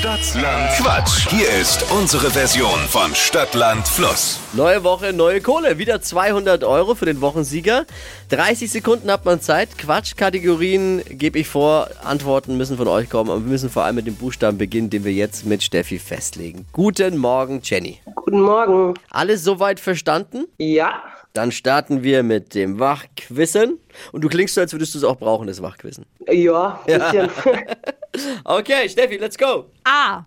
Stadt, Land, Quatsch. Hier ist unsere Version von Stadt, Land, Fluss. Neue Woche, neue Kohle. Wieder 200 Euro für den Wochensieger. 30 Sekunden hat man Zeit. Quatschkategorien gebe ich vor. Antworten müssen von euch kommen. Und wir müssen vor allem mit dem Buchstaben beginnen, den wir jetzt mit Steffi festlegen. Guten Morgen, Jenny. Guten Morgen. Alles soweit verstanden? Ja. Dann starten wir mit dem Wachquissen. Und du klingst so, als würdest du es auch brauchen, das Wachquissen. Ja, ein bisschen. Okay, Steffi, let's go. A.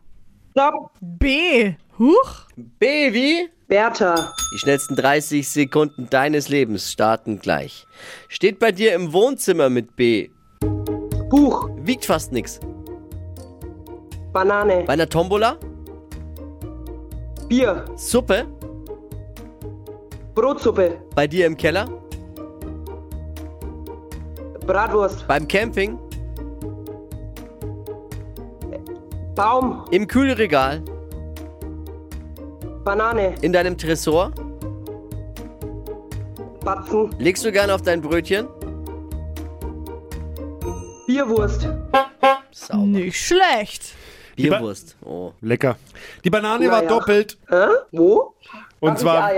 Stopp. B. Huch. B wie? Bertha. Die schnellsten 30 Sekunden deines Lebens starten gleich. Steht bei dir im Wohnzimmer mit B. Buch. Wiegt fast nix. Banane. Bei einer Tombola? Bier. Suppe. Brotsuppe. Bei dir im Keller? Bratwurst. Beim Camping? Baum. Im Kühlregal? Banane. In deinem Tresor? Batzen. Legst du gerne auf dein Brötchen? Bierwurst. Sauber. Nicht schlecht. Bierwurst. Oh. Lecker. Die Banane war doppelt. Wo? Und zwar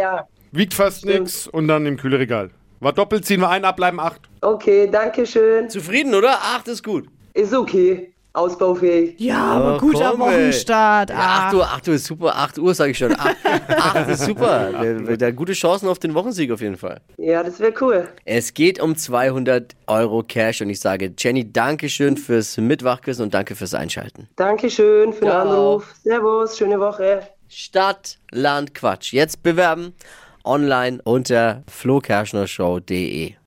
wiegt fast nix und dann im Kühlregal. War doppelt, ziehen wir ein, abbleiben 8. Okay, danke schön. Zufrieden, oder? 8 ist gut. Ist okay. Ausbaufähig. Ja, aber guter Wochenstart. Ja, 8 Uhr ist super. 8 Uhr sage ich schon. 8 ist super. Da gute Chancen auf den Wochensieg auf jeden Fall. Ja, das wäre cool. Es geht um 200 Euro Cash und ich sage, Jenny, Dankeschön fürs Mitwachquissen und danke fürs Einschalten. Dankeschön für den Anruf. Servus, schöne Woche. Stadt, Land, Quatsch. Jetzt bewerben. Online unter flo-kerschner-show.de.